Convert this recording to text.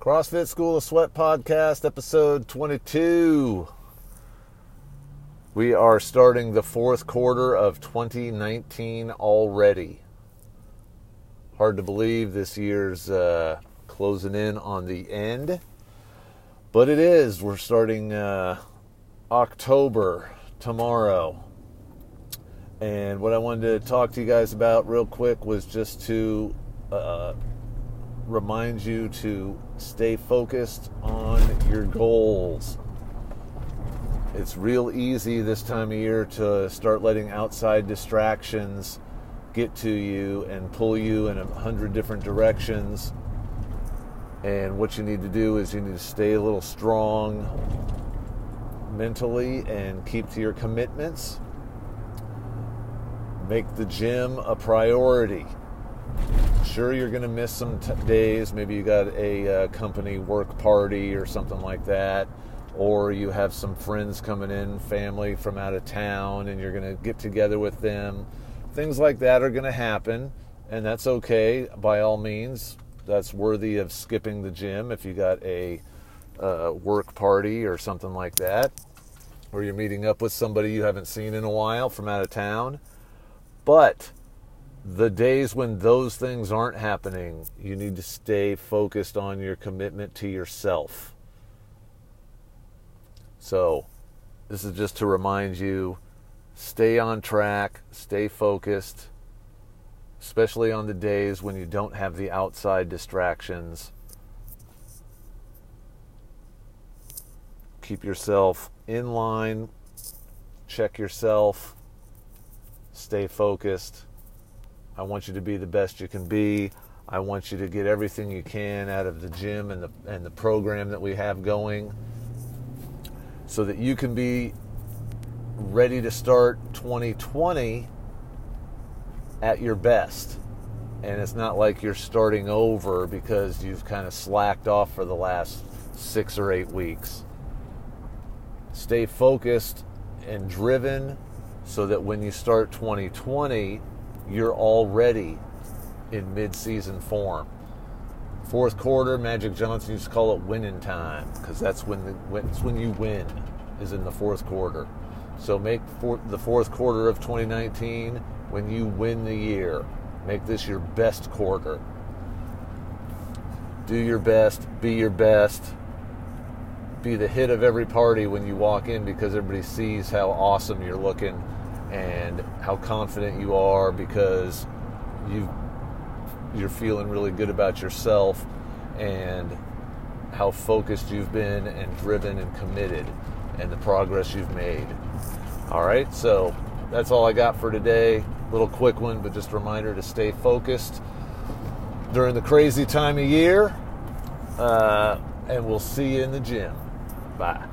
CrossFit School of Sweat Podcast, episode 22. We are starting the fourth quarter of 2019 already. Hard to believe this year's closing in on the end. But it is. We're starting October tomorrow. And what I wanted to talk to you guys about real quick was just to remind you to stay focused on your goals. It's real easy this time of year to start letting outside distractions get to you and pull you in 100 different directions. And what you need to do is you need to stay a little strong mentally and keep to your commitments. Make the gym a priority. Sure, you're going to miss some days. Maybe you got a company work party or something like that, or you have some friends coming in, family from out of town, and you're going to get together with them. Things like that are going to happen, and that's okay. By all means, that's worthy of skipping the gym if you got a work party or something like that, or you're meeting up with somebody you haven't seen in a while from out of town. But the days when those things aren't happening, you need to stay focused on your commitment to yourself. So this is just to remind you, stay on track, stay focused, especially on the days when you don't have the outside distractions. Keep yourself in line, check yourself, stay focused. I want you to be the best you can be. I want you to get everything you can out of the gym and the program that we have going so that you can be ready to start 2020 at your best. And it's not like you're starting over because you've kind of slacked off for the last 6 or 8 weeks. Stay focused and driven so that when you start 2020, you're already in mid-season form. Fourth quarter, Magic Johnson used to call it winning time, because that's when you win, is in the fourth quarter. So make the fourth quarter of 2019 when you win the year. Make this your best quarter. Do your best, be your best, be the hit of every party when you walk in, because everybody sees how awesome you're looking and how confident you are, because you're feeling really good about yourself and how focused you've been and driven and committed and the progress you've made. All right, so that's all I got for today. Little quick one, but just a reminder to stay focused during the crazy time of year, and we'll see you in the gym. Bye.